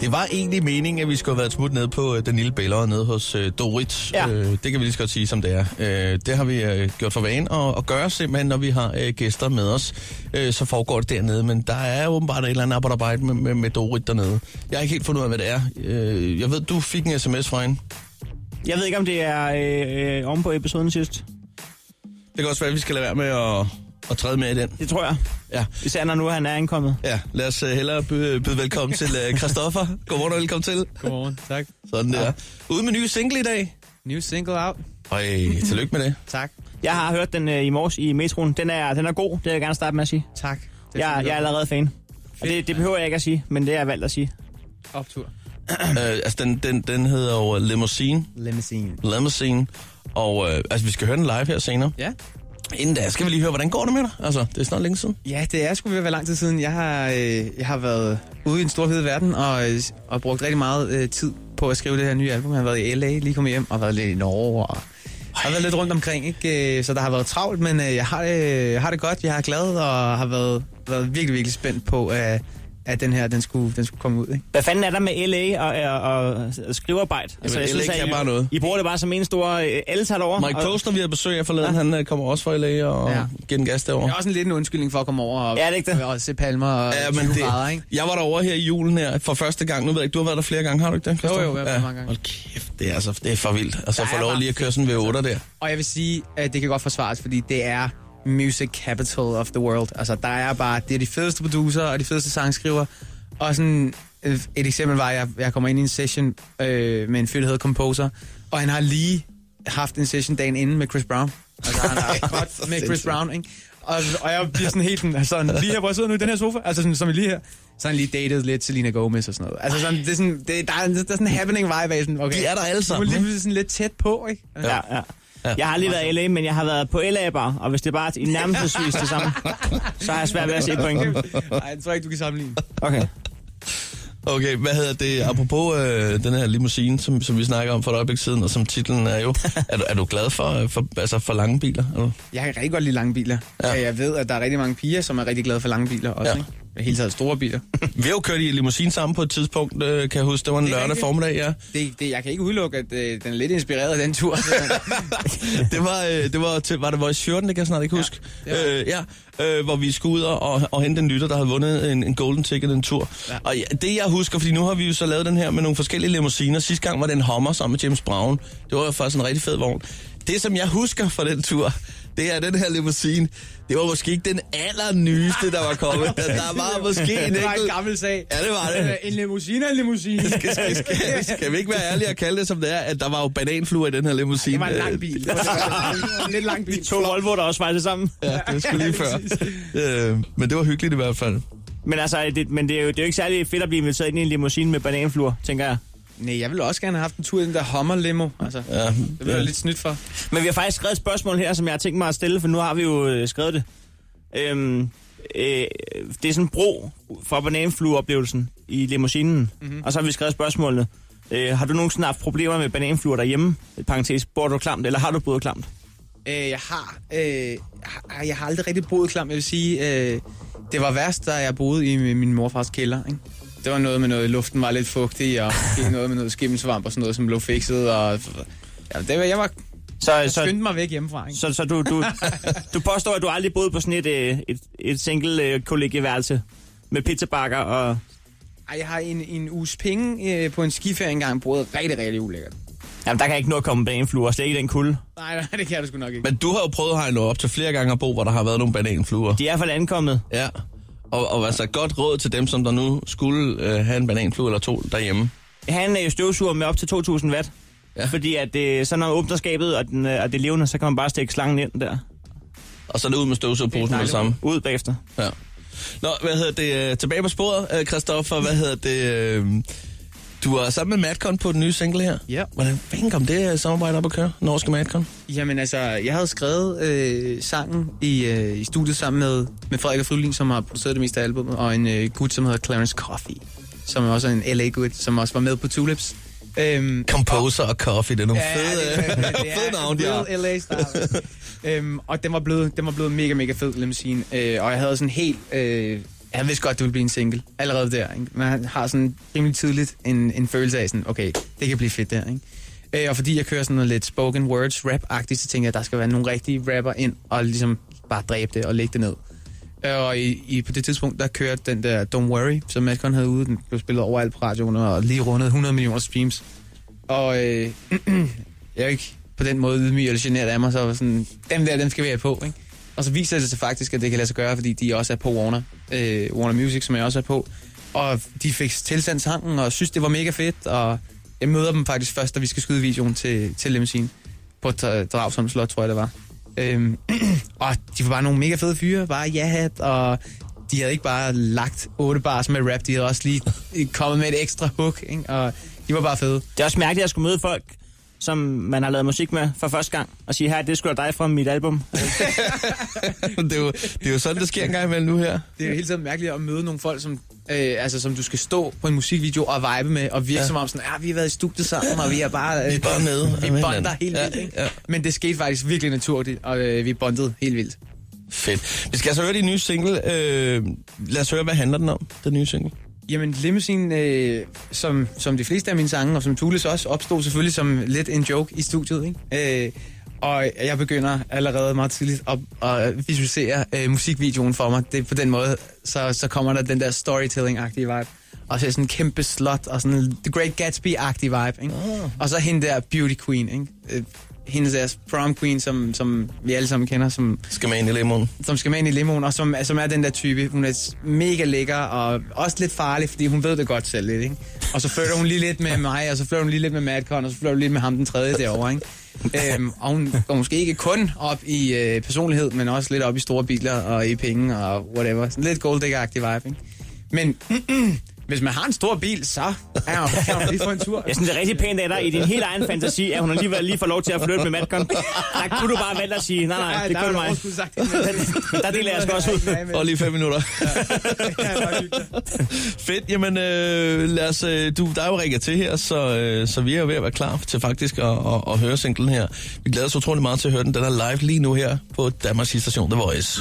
Det var egentlig meningen, at vi skulle have været smut ned på den lille bælger nede hos Dorit. Ja. Det kan vi lige så godt sige, som det er. Det har vi gjort for vane at gøre simpelthen, når vi har gæster med os. Så foregår det dernede, men der er åbenbart et eller andet arbejde med Dorit dernede. Jeg har ikke helt fundet ud af, hvad det er. Jeg ved, du fik en sms fra hende. Jeg ved ikke, om det er oven på episoden sidst. Det kan også være, at vi skal lade være med at træde med i den. Det tror jeg. Ja. Især når nu han er ankommet. Ja, lad os hellere byde velkommen til Christoffer. Godmorgen og velkommen til. Godmorgen, tak. Sådan der. Ja. Ude med nye single i dag. New single out. Øj, tillykke med det. Tak. Jeg har hørt den i morges i metroen. Den er god, det vil jeg gerne starte med at sige. Tak. Jeg er allerede fan. Og det behøver jeg ikke at sige, men det har jeg valgt at sige. Optur. Altså den hedder jo Limousine. Og vi skal høre den live her senere. Ja. Inden da skal vi lige høre, hvordan går det med dig? Altså, det er snart længe siden. Ja, det er sgu ved at være lang tid siden. Jeg har været ude i en stor fed verden og brugt rigtig meget tid på at skrive det her nye album. Jeg har været i LA, lige kommet hjem og været lidt i Norge og har været lidt rundt omkring, ikke? Så der har været travlt, men jeg har det godt. Jeg er glad og har været virkelig, virkelig spændt på at den her, den skulle komme ud, ikke? Hvad fanden er der med LA og skrivearbejde? Altså, jeg synes, LA kan bare noget. I bruger det bare som en stor... Alle tager det over. Mike Coaster, vi har besøg af forleden, han kommer også fra LA og giver den gas derovre. Det er også en lidt en undskyldning for at komme over og, og se palmer og grader, ikke? Jeg var derovre her i julen her for første gang. Nu ved jeg ikke, du har været der flere gange, har du ikke det? Jo, jeg har været mange gange. Hold kæft, det er, altså, det er for vildt. Altså, få lov lige at køre sådan en V8 der. Og jeg vil sige, at det kan godt forsvares, fordi det er... music capital of the world. Altså, der er bare, det er de fedeste producer og de fedeste sangskriver. Og sådan et eksempel var, at jeg kommer ind i en session med en fyr, der hedder Composer, og han har lige haft en session dagen inden med Chris Brown. Altså, han har godt med Chris Brown, ikke? Og jeg bliver sådan helt sådan, lige her, hvor jeg sidder nu i den her sofa, altså sådan, som jeg lige her, så han lige dated lidt Selena Gomez og sådan noget. Altså sådan, det er sådan, der er sådan en happening vibe af sådan, okay. De er der alle sammen. Nu er lige sådan lidt tæt på, ikke? Altså, ja. Ja. Jeg har lige været i LA, men jeg har været på LA-bar, og hvis det bare er i nærmestensvis det samme, så har jeg svært ved at se pointen. Nej, jeg tror ikke, du kan sammenligne. Okay, hvad hedder det? Apropos den her limousine, som vi snakker om for et øjeblik siden, og som titlen er jo, er du glad for lange biler? Eller? Jeg kan rigtig godt lide lange biler. Ja. Jeg ved, at der er rigtig mange piger, som er rigtig glade for lange biler også, ikke? Hele taget store biler. Vi har jo kørt i limousine sammen på et tidspunkt, kan jeg huske. Det var en lørdag formiddag, ja. Jeg kan ikke udelukke, at den er lidt inspireret af den tur. Det var The Voice 14, det kan jeg snart ikke huske. Hvor vi skulle ud og hente en lytter, der havde vundet en golden ticket, en tur. Ja. Og det jeg husker, fordi nu har vi jo så lavet den her med nogle forskellige limousiner. Sidste gang var den Hummer sammen med James Brown. Det var jo faktisk en rigtig fed vogn. Det, som jeg husker fra den tur... Det er den her limousine. Det var måske ikke den allernyeste, der var kommet. Der var måske det var en gammel sag. Ja, det var det. En limousine er en limousine. Skal vi ikke være ærlige og kalde det, som det er, at der var jo bananfluer i den her limousine? Det var en lang bil. En lidt lang bil. To Volvo, der også fejlede sammen. Ja, det var sgu lige før. Men det var hyggeligt i hvert fald. Men altså, det er jo ikke særlig fedt at blive inviteret ind i en limousine med bananfluer, tænker jeg. Nej, jeg ville også gerne have haft en tur i den der Hummer-limo. Altså, ja, det bliver jeg lidt snydt for. Men vi har faktisk skrevet et spørgsmål her, som jeg har tænkt mig at stille, for nu har vi jo skrevet det. Det er sådan en bro for bananflueoplevelsen i limousinen. Mm-hmm. Og så har vi skrevet spørgsmålet. Har du nogensinde haft problemer med bananfluer derhjemme? Parenthes, bor du klamt, eller har du boet klamt? Jeg har aldrig rigtig boet klamt. Jeg vil sige, det var værst, da jeg boede i min morfars kælder, ikke? Det var noget med noget, luften var lidt fugtig, og noget med noget skimmelsvamp og sådan noget, som blev fikset, og jeg skyndte mig væk hjemmefra, ikke? Så du påstår, at du aldrig boede på sådan et single kollegieværelse med pizzabakker og... Ej, jeg har en uges penge på en skiferie engang boet rigtig ulækkert. Jamen, der kan ikke nå at komme bananfluer, slet ikke den kulde. Nej, det kan du sgu nok ikke. Men du har jo prøvet at hejne op til flere gange at bo, hvor der har været nogle bananfluer. De er i hvert fald ankommet. Ja. Og altså godt råd til dem, som der nu skulle have en bananflue eller to derhjemme. Han er jo støvsuger med op til 2.000 watt. Ja. Fordi at så når man åbner skabet, og det er levende, så kan man bare stikke slangen ind der. Og så er det ud med støvsugerposen med det samme. Ud bagefter. Ja. Nå, hvad hedder det? Tilbage på sporet, Christoffer. Hvad hedder det? Du er sammen med Madcon på den nye single her. Ja. Hvordan fanden kom det samarbejde op at køre? Norske Madcon? Jamen altså, jeg havde skrevet sangen i studiet sammen med Frederik og Frydlin, som har produceret det meste af albumet, og en gut, som hedder Clarence Coffee, som er også en LA-gut, som også var med på Tulips. Composer og Coffee, det er nogle fede navn, de har. LA-star. Og den var blevet mega, mega fed, lad mig sige. Og jeg havde sådan helt Han vidste godt, det ville blive en single. Allerede der, ikke? Men han har sådan rimelig tidligt en følelse af sådan, okay, det kan blive fedt der, ikke? Og fordi jeg kører sådan noget lidt spoken words rap-agtigt, så tænker jeg, at der skal være nogle rigtige rapper ind og ligesom bare dræbe det og lægge det ned. Og på det tidspunkt, der kørte den der Don't Worry, som Madcon havde ude. Den blev spillet overalt på radioen og lige rundet 100 millioner streams. Og jeg er ikke på den måde ydmyg eller generet af mig, så sådan, dem skal vi have på, ikke? Og så viser det sig faktisk, at det kan lade sig gøre, fordi de også er på Warner Music, som jeg også er på. Og de fik tilsendt sangen og synes, det var mega fedt. Og jeg møder dem faktisk først, da vi skal skyde videoen til limousinen på Dragsholm Slot, tror jeg det var. Og de var bare nogle mega fede fyre, bare ja-hat, og de havde ikke bare lagt 8 bars med rap, de havde også lige kommet med et ekstra hook, ikke? Og de var bare fede. Det er også mærkeligt, at jeg skulle møde folk, som man har lavet musik med for første gang, og sige, her, det er sgu dig fra mit album. det er jo sådan, det sker en gang imellem nu her. Det er jo hele tiden mærkeligt at møde nogle folk, som du skal stå på en musikvideo og vibe med, og virke som om sådan, vi har været i studiet sammen, og vi er bare... vi bonder med. Vi bonder helt vildt, ikke? Ja. Men det skete faktisk virkelig naturligt, og vi bondede helt vildt. Fedt. Vi skal altså høre din nye single. Lad os høre, hvad handler den om, den nye single? Jamen, Limousine, som de fleste af mine sange, og som Thules også, opstod selvfølgelig som lidt en joke i studiet, ikke? Og jeg begynder allerede meget tidligt at visualisere musikvideoen for mig. Det på den måde, så kommer der den der storytelling-agtige vibe. Og så sådan en kæmpe slot, og sådan The Great Gatsby-agtig vibe, ikke? Og så hende der beauty queen, ikke? Hendes deres prom queen, som vi alle sammen kender, som... skal med ind i limoen. Som skal med ind i limoen, og som er den der type. Hun er mega lækker, og også lidt farlig, fordi hun ved det godt selv lidt, ikke? Og så flytter hun lige lidt med mig, og så flytter hun lige lidt med Madcon, og så flytter hun lidt med ham den tredje derovre, ikke? Og hun går måske ikke kun op i personlighed, men også lidt op i store biler, og i penge, og whatever. Sådan lidt golddigger-agtig vibe, ikke? Men... hvis man har en stor bil, så kan hun lige få en tur. Jeg synes, det er rigtig pænt af dig i din helt egen fantasi, at hun alligevel lige får lov til at flytte med Madcon. Der kunne du bare vælge at sige, nej, det gør mig. Der deler jeg sgu også ud. Og lige 5 minutter. Fedt, jamen lad os, der er jo rækker til her, så vi er jo ved at være klar til faktisk at høre singlen her. Vi glæder os utrolig meget til at høre den. Den er live lige nu her på Danmarks Station The Voice.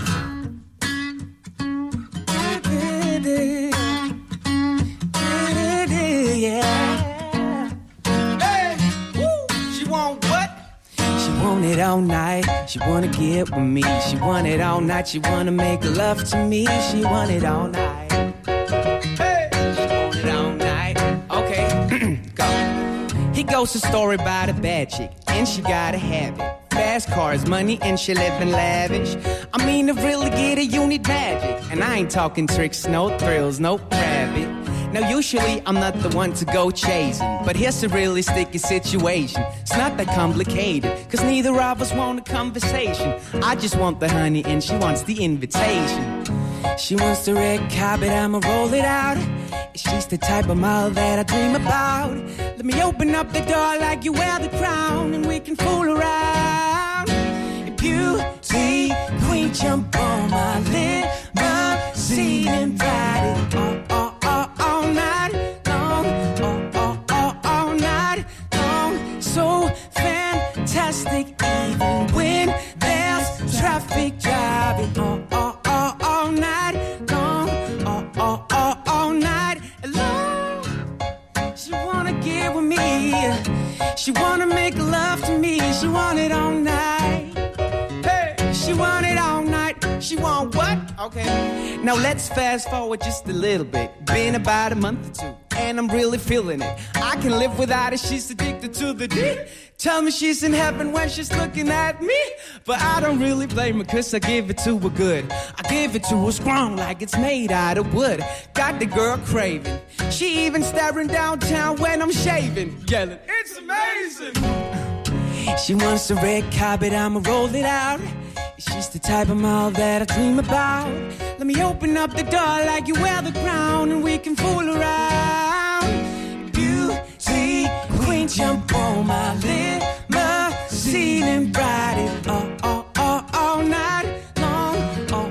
It all night, she wanna get with me. She want it all night, she wanna make love to me. She want it all night. Hey, she want it all night. Okay, go. He goes to story about a bad chick, and she gotta have it. Fast cars, money, and she living lavish. I mean, to really get it, you need magic. And I ain't talking tricks, no thrills, no rabbit. Now usually I'm not the one to go chasing, but here's a really sticky situation. It's not that complicated, cause neither of us want a conversation. I just want the honey and she wants the invitation. She wants the red carpet, I'ma roll it out. She's the type of model that I dream about. Let me open up the door like you wear the crown, and we can fool around. If you see queen, jump on my limousine and ride it on. Even when there's traffic driving all night long, all night long. She wanna get with me, she wanna make love to me, she want it all night. Hey, she want it all night, she want what? Okay, now let's fast forward just a little bit. Been about a month or two, and I'm really feeling it. I can live without her, she's addicted to the D. Tell me she's in heaven when she's looking at me. But I don't really blame her, cause I give it to her good. I give it to her strong like it's made out of wood. Got the girl craving. She even staring downtown when I'm shaving, yelling, it's amazing. She wants the red carpet, I'ma roll it out. She's the type of model that I dream about. Let me open up the door like you wear the crown, and we can fool around. Beauty queen, jump on my limousine and ride it all night long,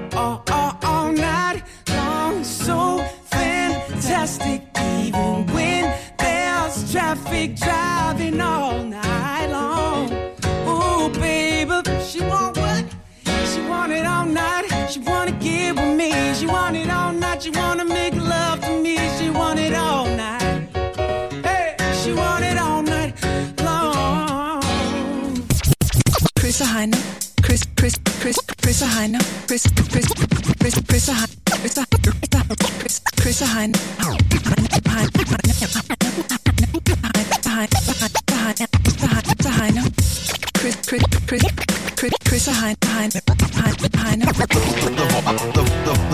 all night long. So fantastic, even when there's traffic driving all night long. Ooh, baby, she want what? She want it all night. She wanna get with me. me. She want it all night. She want to make love to me. She want it all night. Hey, she want it all night long. Chris og Heino. Chris og Heino. Chris og Heino. Chris og Heino.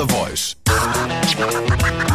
The voice.